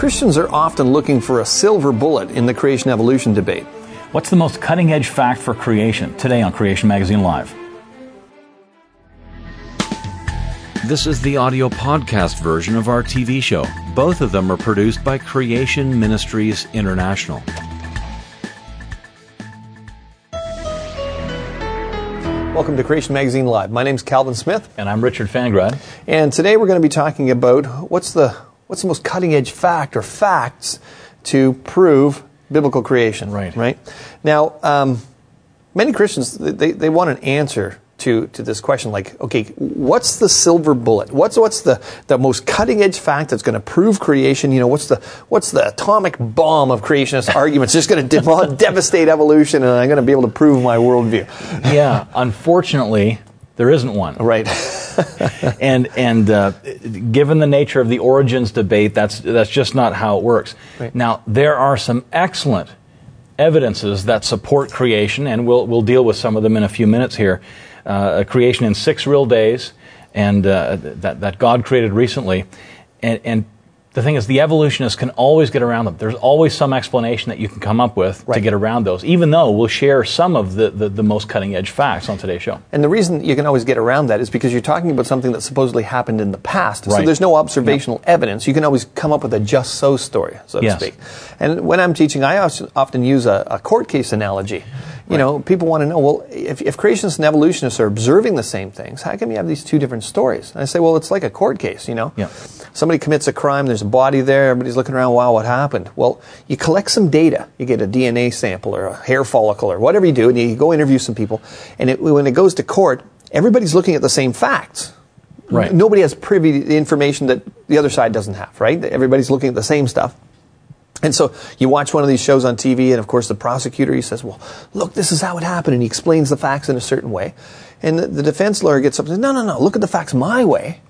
Christians are often looking for a silver bullet in the creation-evolution debate. What's the most cutting-edge fact for creation? Today on Creation Magazine Live. This is the audio podcast version of our TV show. Both of them are produced by Creation Ministries International. Welcome to Creation Magazine Live. My name's Calvin Smith. And I'm Richard Fangrad. And today we're going to be talking about what's the most cutting-edge fact or facts to prove biblical creation. Right? Now, many Christians, they want an answer to this question, like, okay, what's the silver bullet? What's the most cutting-edge fact that's going to prove creation? You know, what's the atomic bomb of creationist arguments just going to devastate evolution, and I'm going to be able to prove my worldview? Yeah, unfortunately, there isn't one. Right. and given the nature of the origins debate, that's just not how it works. Right. Now, there are some excellent evidences that support creation, and we'll deal with some of them in a few minutes here. Creation in 6 real days, and that God created recently. And the thing is, the evolutionists can always get around them. There's always some explanation that you can come up with to get around those, even though we'll share some of the most cutting-edge facts on today's show. And the reason you can always get around that is because you're talking about something that supposedly happened in the past, so there's no observational evidence. You can always come up with a just-so story, so to speak. And when I'm teaching, I often use a court case analogy. You know, people want to know, well, if creationists and evolutionists are observing the same things, how come you have these two different stories? And I say, well, it's like a court case, you know. Yeah. Somebody commits a crime, there's a body there, everybody's looking around, wow, what happened? Well, you collect some data. You get a DNA sample or a hair follicle or whatever you do, and you go interview some people. And when it goes to court, everybody's looking at the same facts. Right. Nobody has privy to the information that the other side doesn't have, right? Everybody's looking at the same stuff. And so you watch one of these shows on TV, and of course the prosecutor, he says, well, look, this is how it happened, and he explains the facts in a certain way. And the defense lawyer gets up and says, no, look at the facts my way.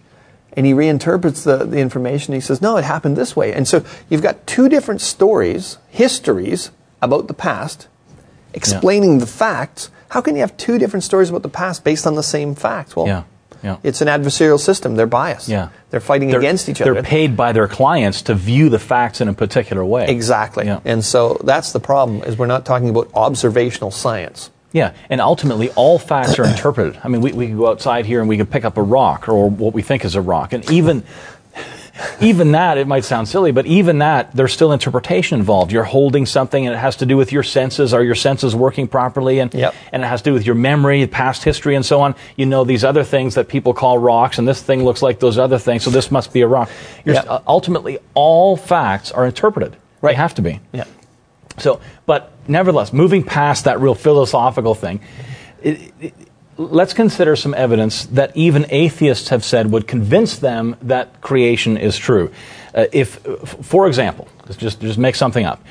And he reinterprets the information, and he says, no, it happened this way. And so you've got two different stories, histories about the past, explaining the facts. How can you have two different stories about the past based on the same facts? Well, it's an adversarial system. They're biased. Yeah. They're fighting against each other. They're paid by their clients to view the facts in a particular way. Exactly. Yeah. And so that's the problem, is we're not talking about observational science. Yeah, and ultimately all facts are interpreted. I mean, we can go outside here and we can pick up a rock, or what we think is a rock. And even that, it might sound silly, but even that, there's still interpretation involved. You're holding something, and it has to do with your senses. Are your senses working properly? And it has to do with your memory, past history, and so on. You know, these other things that people call rocks, and this thing looks like those other things, so this must be a rock. Ultimately, all facts are interpreted. Right. They have to be. Yeah. So, but nevertheless, moving past that real philosophical thing, let's consider some evidence that even atheists have said would convince them that creation is true. If, for example, just make something up.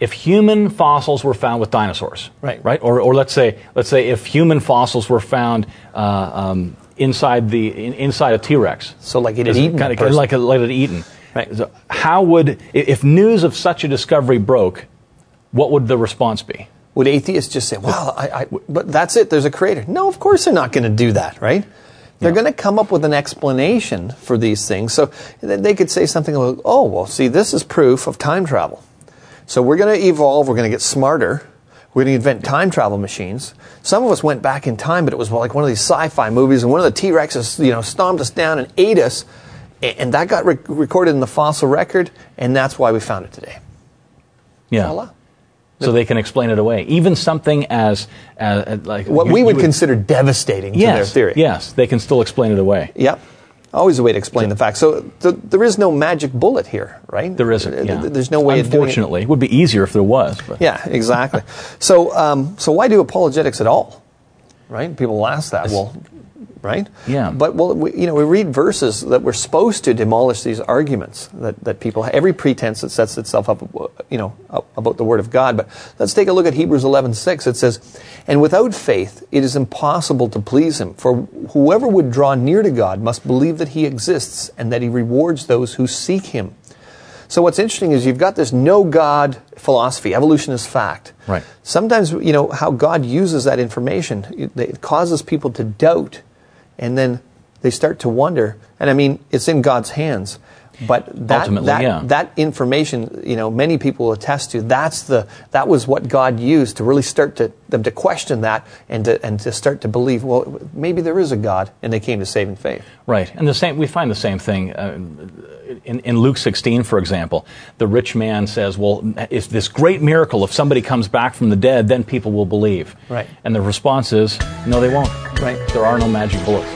If human fossils were found with dinosaurs, right? Or let's say if human fossils were found inside a T-Rex, so like it had eaten, like it had eaten. Right. So how would, if news of such a discovery broke, what would the response be? Would atheists just say, well, but that's it, there's a creator? No, of course they're not going to do that, right? They're going to come up with an explanation for these things. So they could say something like, oh, well, see, this is proof of time travel. So we're going to evolve, we're going to get smarter, we're going to invent time travel machines. Some of us went back in time, but it was like one of these sci-fi movies, and one of the T-Rexes, you know, stomped us down and ate us, and that got recorded in the fossil record, and that's why we found it today. Yeah. Voila. So they can explain it away. Even something as like what we would consider devastating to their theory. Yes, they can still explain it away. Yep. Always a way to explain the facts. So there is no magic bullet here, right? There isn't. Yeah. There's no way of doing it. Unfortunately, it would be easier if there was. But. Yeah, exactly. So why do apologetics at all? Right? People will ask that. Well, right? Yeah. But we read verses that we're supposed to demolish these arguments that people have, every pretense that sets itself up, you know, about the Word of God. But let's take a look at Hebrews 11:6. It says, "And without faith it is impossible to please Him, for whoever would draw near to God must believe that He exists and that He rewards those who seek Him." So what's interesting is you've got this no-God philosophy, evolutionist fact. Right. Sometimes, you know, how God uses that information, it causes people to doubt. And then they start to wonder, and I mean, it's in God's hands. But that information, you know, many people will attest to. That was what God used to really start them to question that and to start to believe, well, maybe there is a God, and they came to saving faith. Right, and we find the same thing in Luke 16, for example. The rich man says, well, if this great miracle, if somebody comes back from the dead, then people will believe. Right, and the response is, no, they won't. Right, there are no magic bullets.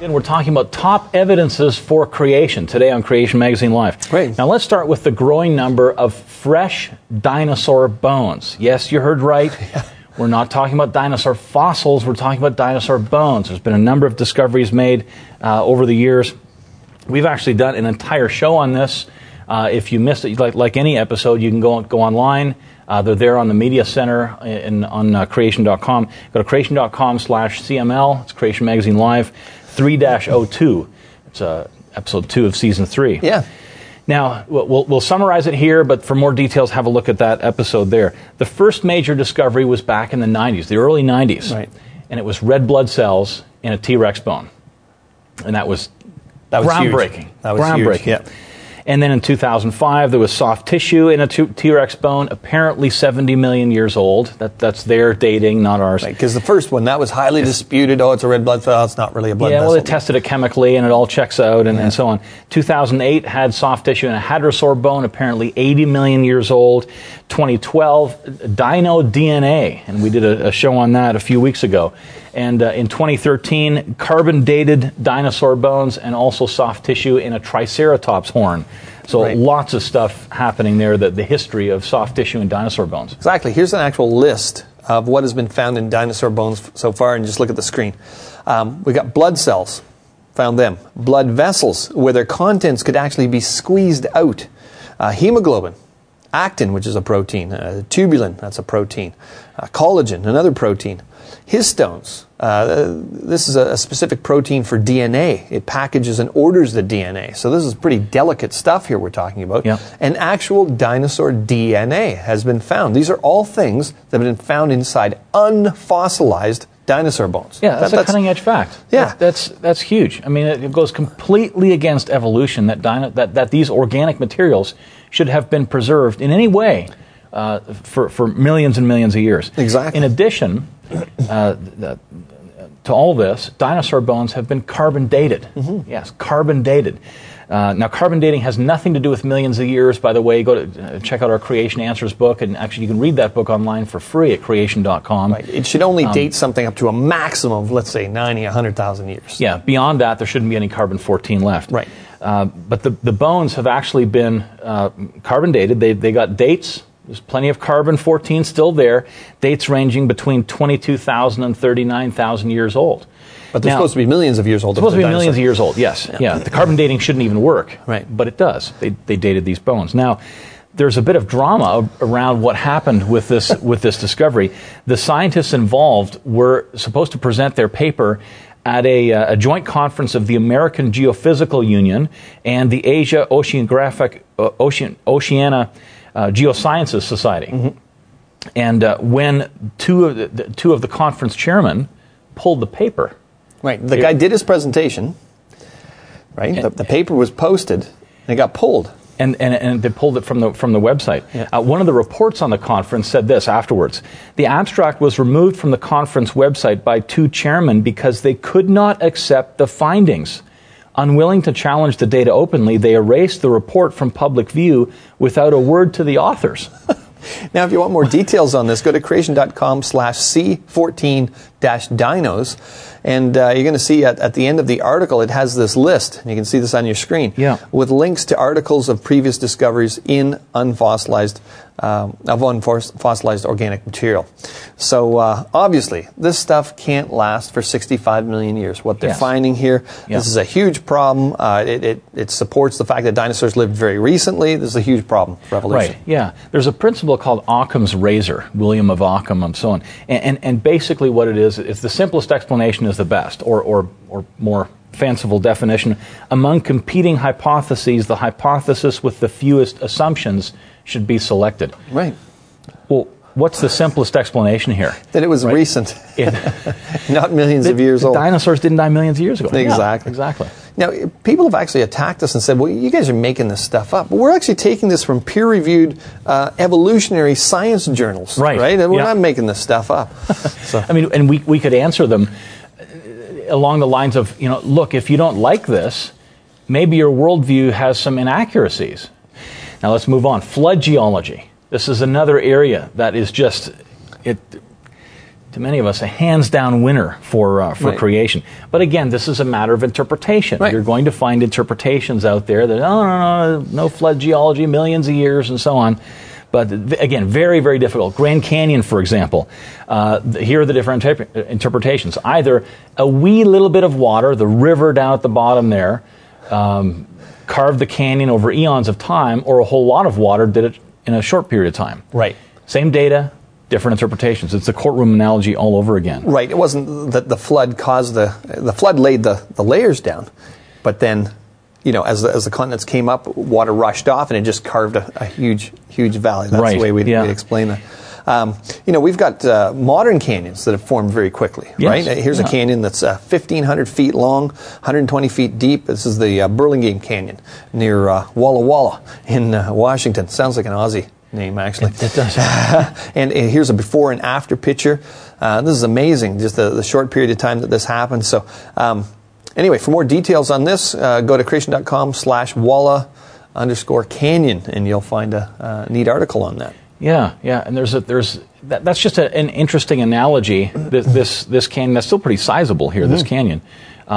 And we're talking about top evidences for creation today on Creation Magazine Live. Great. Now let's start with the growing number of fresh dinosaur bones. Yes, you heard right. Yeah. We're not talking about dinosaur fossils. We're talking about dinosaur bones. There's been a number of discoveries made over the years. We've actually done an entire show on this. If you missed it, like any episode, you can go online. They're there on the Media Center on creation.com. Go to creation.com/CML. It's Creation Magazine Live. 3-02. It's episode 2 of season 3. Yeah. Now, we'll summarize it here, but for more details, have a look at that episode there. The first major discovery was back in the 90s, the early 90s. Right. And it was red blood cells in a T-Rex bone. And that was groundbreaking. Huge. That was groundbreaking. Huge, yeah. And then in 2005, there was soft tissue in a T-Rex bone, apparently 70 million years old. That's their dating, not ours. Because right, the first one, that was highly disputed. Oh, it's a red blood cell. It's not really a blood vessel. Yeah, well, they tested it chemically, and it all checks out, and so on. 2008 had soft tissue in a hadrosaur bone, apparently 80 million years old. 2012, dino DNA, and we did a show on that a few weeks ago. And in 2013, carbon-dated dinosaur bones and also soft tissue in a triceratops horn. So Lots of stuff happening there, the history of soft tissue and dinosaur bones. Exactly. Here's an actual list of what has been found in dinosaur bones so far, and just look at the screen. We got blood cells, found them. Blood vessels, where their contents could actually be squeezed out. Hemoglobin, actin, which is a protein. Tubulin, that's a protein. Collagen, another protein. Histones. This is a specific protein for DNA. It packages and orders the DNA. So this is pretty delicate stuff here we're talking about. Yep. And actual dinosaur DNA has been found. These are all things that have been found inside unfossilized dinosaur bones. Yeah, that's a cutting-edge fact. Yeah. That's huge. I mean, it goes completely against evolution that these organic materials should have been preserved in any way for millions and millions of years. Exactly. In addition to all this, dinosaur bones have been carbon dated. Mm-hmm. Yes, carbon dated. Now, carbon dating has nothing to do with millions of years, by the way. Go to check out our Creation Answers book, and actually you can read that book online for free at creation.com. Right. It should only date something up to a maximum of, let's say, 90, 100,000 years. Yeah, beyond that, there shouldn't be any carbon-14 left. Right. But the bones have actually been carbon dated. They got dates. There's plenty of carbon-14 still there, dates ranging between 22,000 and 39,000 years old. But they're supposed to be millions of years old. Supposed to be millions of years old, yes. Yeah. The carbon dating shouldn't even work, right? But it does. They dated these bones. Now, there's a bit of drama around what happened with this discovery. The scientists involved were supposed to present their paper at a joint conference of the American Geophysical Union and the Asia Oceanographic Geosciences Society. Mm-hmm. And when two of the conference chairmen pulled the paper. Right. The guy did his presentation, right? And the paper was posted, and it got pulled. And they pulled it from the website. Yeah. One of the reports on the conference said this afterwards. The abstract was removed from the conference website by two chairmen because they could not accept the findings. Unwilling to challenge the data openly, they erased the report from public view without a word to the authors. Now, if you want more details on this, go to creation.com/C14-dinos. And you're going to see at the end of the article, it has this list. And you can see this on your screen. Yeah. With links to articles of previous discoveries of unfossilized organic material. So, obviously, this stuff can't last for 65 million years. What they're finding here, this is a huge problem. It supports the fact that dinosaurs lived very recently. This is a huge problem for evolution. Right, yeah. There's a principle called Occam's razor, William of Occam and so on. And basically what it is, it's the simplest explanation is the best, or more fanciful definition. Among competing hypotheses, the hypothesis with the fewest assumptions should be selected. Right. Well, what's the simplest explanation here? That it was recent, not millions of years old. Dinosaurs didn't die millions of years ago. Exactly. Yeah, exactly. Now, people have actually attacked us and said, well, you guys are making this stuff up. But we're actually taking this from peer-reviewed evolutionary science journals. Right? And we're not making this stuff up. So. I mean, and we could answer them along the lines of, you know, look, if you don't like this, maybe your worldview has some inaccuracies. Now, let's move on. Flood geology. This is another area that is just, to many of us, a hands-down winner for creation. But again, this is a matter of interpretation. Right. You're going to find interpretations out there that, oh, no flood geology, millions of years, and so on. But again, very, very difficult. Grand Canyon, for example, here are the different interpretations. Either a wee little bit of water, the river down at the bottom there, carved the canyon over eons of time, or a whole lot of water did it in a short period of time. Right. Same data, different interpretations. It's the courtroom analogy all over again. Right. It wasn't that the flood caused the flood laid the layers down, but then, you know, as the continents came up, water rushed off and it just carved a huge valley. That's the way we'd explain that. You know, we've got modern canyons that have formed very quickly, right? Here's a canyon that's 1,500 feet long, 120 feet deep. This is the Burlingame Canyon near Walla Walla in Washington. Sounds like an Aussie name, actually. It does. And here's a before and after picture. This is amazing, just the short period of time that this happened. So anyway, for more details on this, go to creation.com/Walla_Canyon, and you'll find a neat article on that. Yeah, and that's just an interesting analogy. This canyon that's still pretty sizable here. Mm-hmm. This canyon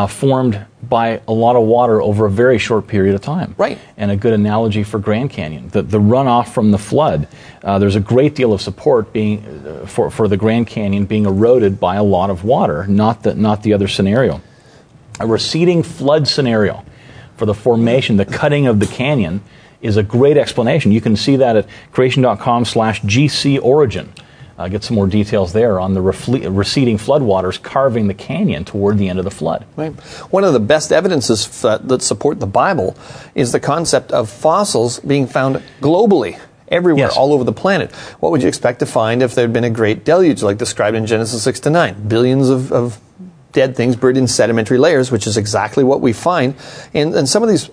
formed by a lot of water over a very short period of time. Right, and a good analogy for Grand Canyon, the runoff from the flood. There's a great deal of support being for the Grand Canyon being eroded by a lot of water, not the other scenario, a receding flood scenario, for the formation, the cutting of the canyon. Is a great explanation. You can see that at creation.com/GC Origin. Get some more details there on the receding floodwaters carving the canyon toward the end of the flood. Right. One of the best evidences that support the Bible is the concept of fossils being found globally, everywhere, all over the planet. What would you expect to find if there had been a great deluge, like described in Genesis 6-9? Billions of dead things buried in sedimentary layers, which is exactly what we find. And some of these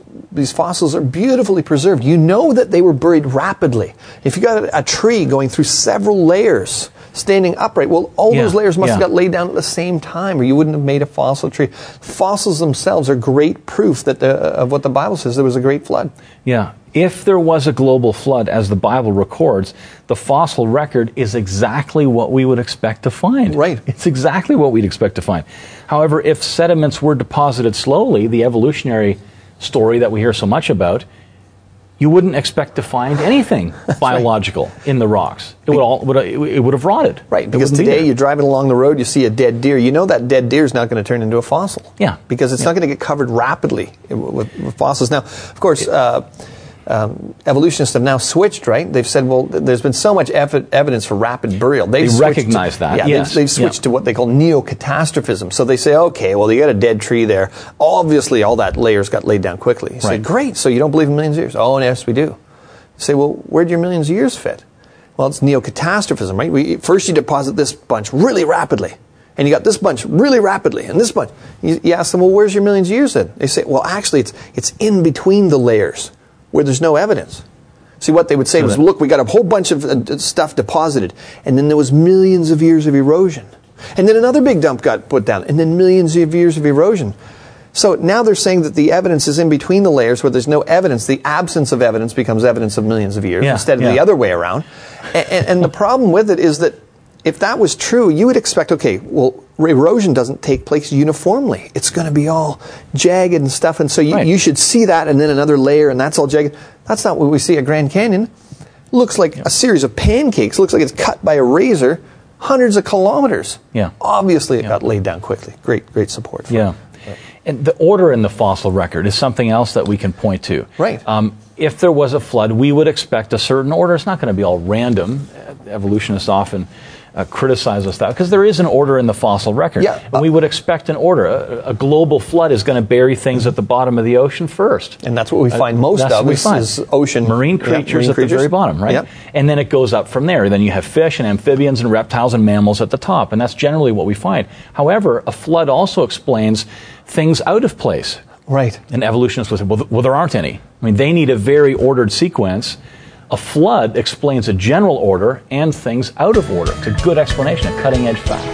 fossils are beautifully preserved. You know that they were buried rapidly. If you got a tree going through several layers, standing upright, well, all those layers must have got laid down at the same time, or you wouldn't have made a fossil tree. Fossils themselves are great proof that of what the Bible says, there was a great flood. Yeah. If there was a global flood, as the Bible records, the fossil record is exactly what we would expect to find. Right. It's exactly what we'd expect to find. However, if sediments were deposited slowly, the evolutionary story that we hear so much about, you wouldn't expect to find anything biological in the rocks. It would have rotted. Right, because today you're driving along the road, you see a dead deer. You know that dead deer is not going to turn into a fossil. Yeah. Because it's not going to get covered rapidly with fossils. Now, of course... evolutionists have now switched, right? They've said, well, there's been so much evidence for rapid burial. They recognize that. Yeah, yes. They've switched to what they call neocatastrophism. So they say, okay, well, you got a dead tree there. Obviously, all that layers got laid down quickly. You say, great, so you don't believe in millions of years? Oh, yes, we do. You say, well, where'd your millions of years fit? Well, it's neocatastrophism, right? First, you deposit this bunch really rapidly. And you got this bunch really rapidly, and this bunch. You ask them, well, where's your millions of years then? They say, well, actually, it's in between the layers, where there's no evidence. See, what they would say was, look, we got a whole bunch of stuff deposited, and then there was millions of years of erosion. And then another big dump got put down, and then millions of years of erosion. So now they're saying that the evidence is in between the layers where there's no evidence. The absence of evidence becomes evidence of millions of years instead of the other way around. And the problem with it is that if that was true, you would expect, okay, well, erosion doesn't take place uniformly. It's going to be all jagged and stuff, and so you should see that, and then another layer, and that's all jagged. That's not what we see at Grand Canyon. Looks like a series of pancakes. Looks like it's cut by a razor, hundreds of kilometers. Yeah. Obviously, it got laid down quickly. Great support for it. And the order in the fossil record is something else that we can point to. Right. If there was a flood, we would expect a certain order. It's not going to be all random. Evolutionists often... criticize us that, because there is an order in the fossil record. And we would expect an order. A global flood is going to bury things at the bottom of the ocean first. And that's what we find most of. We find ocean marine creatures at the very bottom, right? And then it goes up from there. Then you have fish and amphibians and reptiles and mammals at the top, and that's generally what we find. However, a flood also explains things out of place. Right. And evolutionists would say, well, there aren't any. I mean, they need a very ordered sequence. A flood explains a general order and things out of order. It's a good explanation, a cutting-edge fact.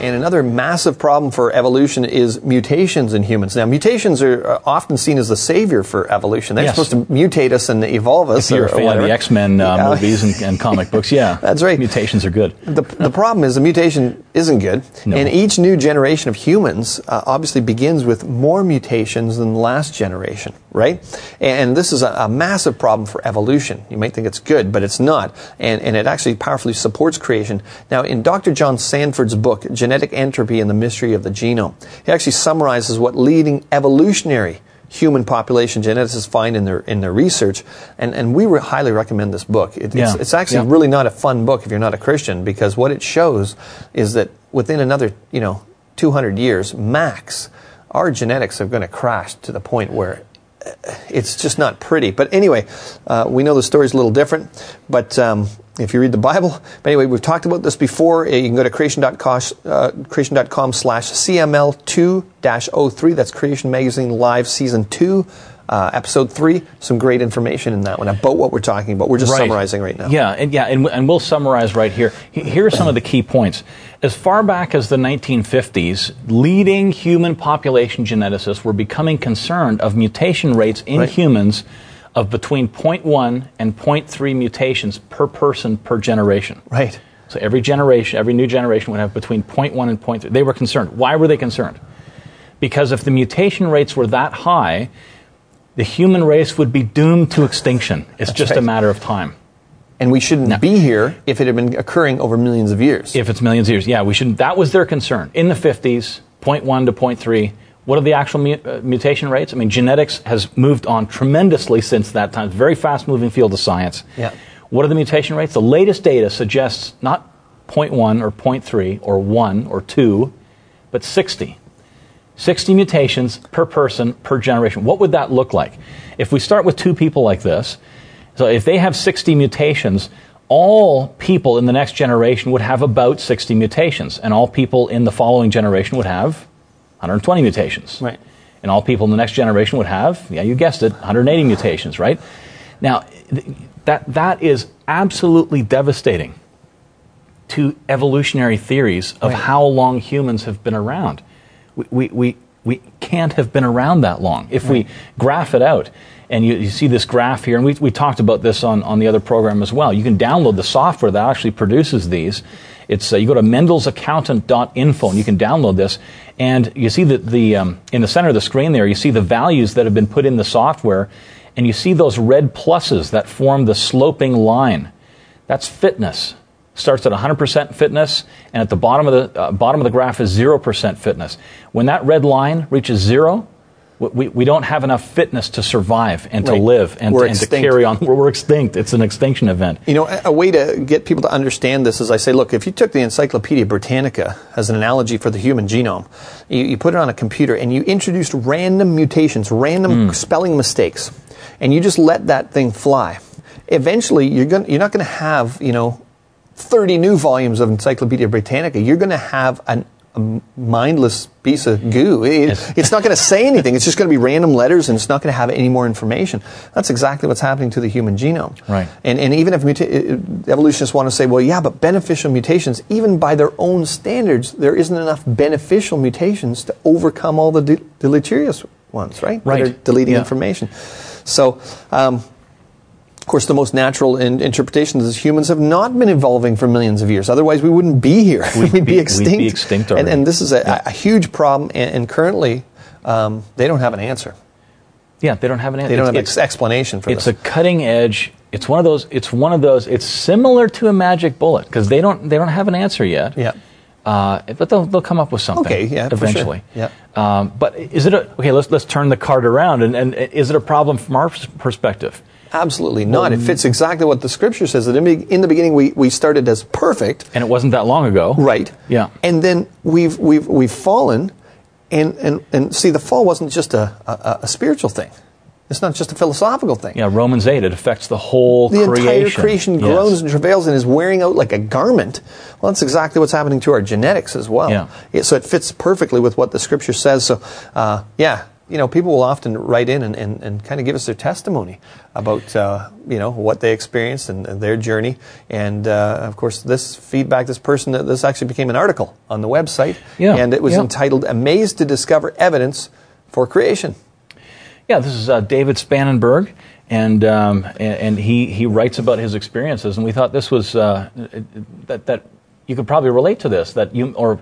And another massive problem for evolution is mutations in humans. Now, mutations are often seen as the savior for evolution. They're supposed to mutate us and evolve us. If you're a fan of the X-Men movies and comic books, that's right. Mutations are good. The problem is the mutation isn't good. No. And each new generation of humans obviously begins with more mutations than the last generation, right? And this is a massive problem for evolution. You might think it's good, but it's not. And it actually powerfully supports creation. Now, in Dr. John Sanford's book, Genetic Entropy and the Mystery of the Genome, he actually summarizes what leading evolutionary human population geneticists find in their research, and we highly recommend this book. It's actually really not a fun book if you're not a Christian, because what it shows is that within another 200 years max, our genetics are going to crash to the point where it's just not pretty. But anyway, we know the story's a little different, but if you read the Bible. But anyway, we've talked about this before. You can go to creation.com/CML2-03. That's Creation Magazine Live Season 2, Episode 3. Some great information in that one about what we're talking about. We're just summarizing right now. And we'll summarize right here. Here are some of the key points. As far back as the 1950s, leading human population geneticists were becoming concerned of mutation rates in humans of between 0.1 and 0.3 mutations per person per generation. Right. So every new generation would have between 0.1 and 0.3. They were concerned. Why were they concerned? Because if the mutation rates were that high, the human race would be doomed to extinction. It's just a matter of time. And we shouldn't be here if it had been occurring over millions of years. If it's millions of years, we shouldn't. That was their concern. In the 50s, 0.1 to 0.3. What are the actual mutation rates? I mean, genetics has moved on tremendously since that time. It's a very fast-moving field of science. Yeah. What are the mutation rates? The latest data suggests not 0.1 or 0.3 or 1 or 2, but 60. 60 mutations per person per generation. What would that look like? If we start with two people like this, so if they have 60 mutations, all people in the next generation would have about 60 mutations, and all people in the following generation would have 120 mutations. Right. And all people in the next generation would have, you guessed it, 180 mutations, right? Now, that is absolutely devastating to evolutionary theories of how long humans have been around. We can't have been around that long. If we graph it out, and you see this graph here, and we talked about this on the other program as well. You can download the software that actually produces these. It's you go to MendelsAccountant.info, and you can download this. And you see that in the center of the screen there, you see the values that have been put in the software, and you see those red pluses that form the sloping line. That's fitness. Starts at 100% fitness, and at the bottom of the graph is 0% fitness. When that red line reaches 0, we don't have enough fitness to survive and to live and to carry on. We're extinct. It's an extinction event. A way to get people to understand this is I say, look, if you took the Encyclopedia Britannica as an analogy for the human genome, you put it on a computer and you introduced random mutations, random spelling mistakes, and you just let that thing fly. Eventually, you're not going to have 30 new volumes of Encyclopedia Britannica. You're going to have a mindless piece of goo. It's not going to say anything. It's just going to be random letters, and it's not going to have any more information. That's exactly what's happening to the human genome. Right. And even if evolutionists want to say, well, but beneficial mutations, even by their own standards, there isn't enough beneficial mutations to overcome all the deleterious ones, right? Right. That are deleting information. So, of course, the most natural interpretation is humans have not been evolving for millions of years. Otherwise, we wouldn't be here. We'd be extinct. We'd be extinct already. And this is a huge problem. And currently, they don't have an answer. Yeah, they don't have an answer. They don't have an explanation for this. It's a cutting edge. It's one of those. It's similar to a magic bullet because they don't have an answer yet. Yeah. But they'll come up with something eventually. For sure. Yeah. But is it okay? Let's turn the card around. And is it a problem from our perspective? Absolutely not. It fits exactly what the Scripture says, that in the beginning we started as perfect. And it wasn't that long ago. Right. Yeah. And then we've fallen, and see, the fall wasn't just a spiritual thing. It's not just a philosophical thing. Yeah, Romans 8, it affects the whole creation. The entire creation groans and travails and is wearing out like a garment. Well, that's exactly what's happening to our genetics as well. Yeah. So it fits perfectly with what the Scripture says. So, you know, people will often write in and kind of give us their testimony about, you know, what they experienced and their journey. And, of course, this feedback, this actually became an article on the website. Yeah. And it was entitled, Amazed to Discover Evidence for Creation. Yeah, this is David Spannenberg. And he writes about his experiences, and we thought this was that you could probably relate to this, that you or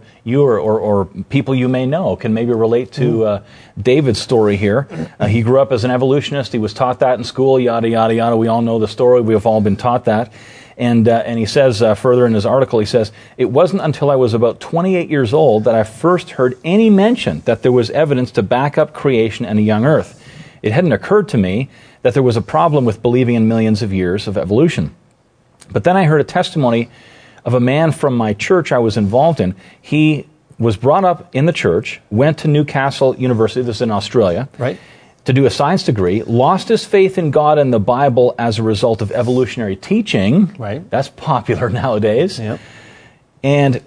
people you may know can maybe relate to David's story here. He grew up as an evolutionist. He was taught that in school, yada yada yada. We all know the story. We have all been taught that. And he says further in his article, he says, it wasn't until I was about 28 years old that I first heard any mention that there was evidence to back up creation and a young Earth. It hadn't occurred to me that there was a problem with believing in millions of years of evolution. But then I heard a testimony of a man from my church I was involved in. He was brought up in the church, went to Newcastle University, this is in Australia, right, to do a science degree, lost his faith in God and the Bible as a result of evolutionary teaching. Right. That's popular nowadays. Yep. And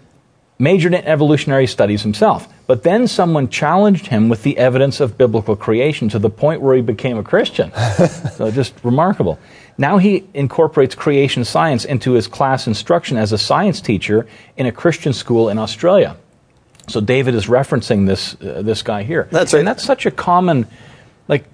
majored in evolutionary studies himself. But then someone challenged him with the evidence of biblical creation to the point where he became a Christian. So just remarkable. Now he incorporates creation science into his class instruction as a science teacher in a Christian school in Australia. So David is referencing this guy here. That's right. And that's such a common, like,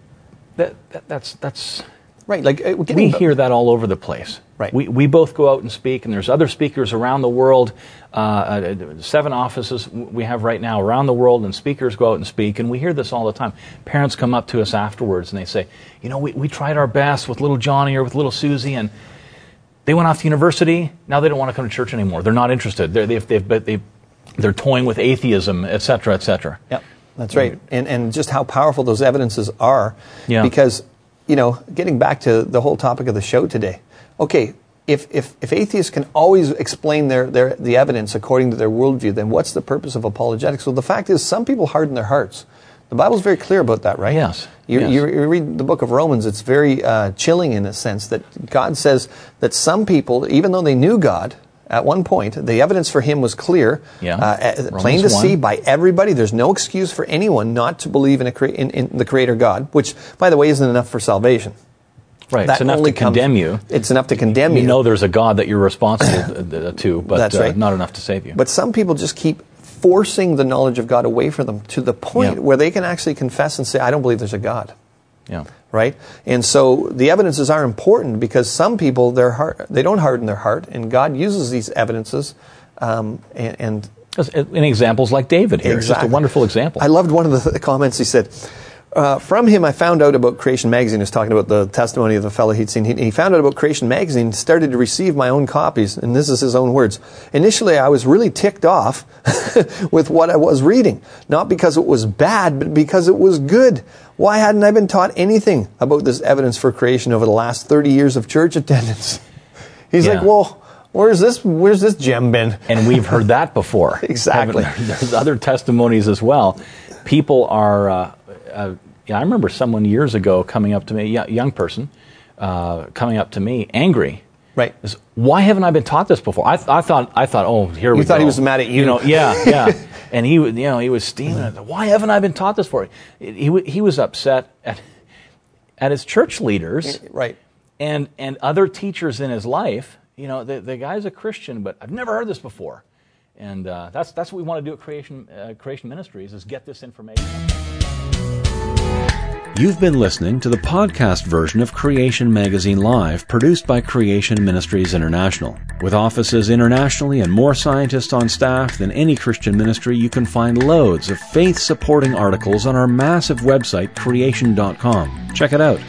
that's right. Like we hear that all over the place. Right. We both go out and speak, and there's other speakers around the world. 7 offices we have right now around the world, and speakers go out and speak, and we hear this all the time. Parents come up to us afterwards, and they say, you know, we tried our best with little Johnny or with little Susie, and they went off to university. Now they don't want to come to church anymore. They're not interested. They're toying with atheism, et cetera, et cetera. Yep, that's right. And just how powerful those evidences are. Yeah. Because, you know, getting back to the whole topic of the show today, okay, if atheists can always explain the evidence according to their worldview, then what's the purpose of apologetics? Well, the fact is, some people harden their hearts. The Bible's very clear about that, right? Yes. You read the book of Romans, it's very chilling in a sense that God says that some people, even though they knew God, at one point, the evidence for him was clear, plain to see by everybody. There's no excuse for anyone not to believe in the Creator God, which, by the way, isn't enough for salvation. Right, that it's enough to condemn you. It's enough to condemn you. You know there's a God that you're responsible to, but that's right. Not enough to save you. But some people just keep forcing the knowledge of God away from them to the point where they can actually confess and say, I don't believe there's a God. Yeah. Right? And so the evidences are important because some people, they don't harden their heart, and God uses these evidences. In examples like David here. Exactly. It's just a wonderful example. I loved one of the comments he said. From him, I found out about Creation Magazine. He was talking about the testimony of the fellow he'd seen. He found out about Creation Magazine and started to receive my own copies. And this is his own words. Initially, I was really ticked off with what I was reading. Not because it was bad, but because it was good. Why hadn't I been taught anything about this evidence for creation over the last 30 years of church attendance? He's like, well, where's this gem been? And we've heard that before. Exactly. There's other testimonies as well. People are... I remember someone years ago coming up to me, a young person, coming up to me, angry. Right. Why haven't I been taught this before? I thought, oh, here we go. You thought he was mad at you. You know, yeah. And he was steaming. Why haven't I been taught this for? He was upset at his church leaders, right, and other teachers in his life. You know, the guy's a Christian, but I've never heard this before. And that's what we want to do at Creation Ministries is get this information. You've been listening to the podcast version of Creation Magazine Live, produced by Creation Ministries International. With offices internationally and more scientists on staff than any Christian ministry, you can find loads of faith-supporting articles on our massive website, creation.com. Check it out.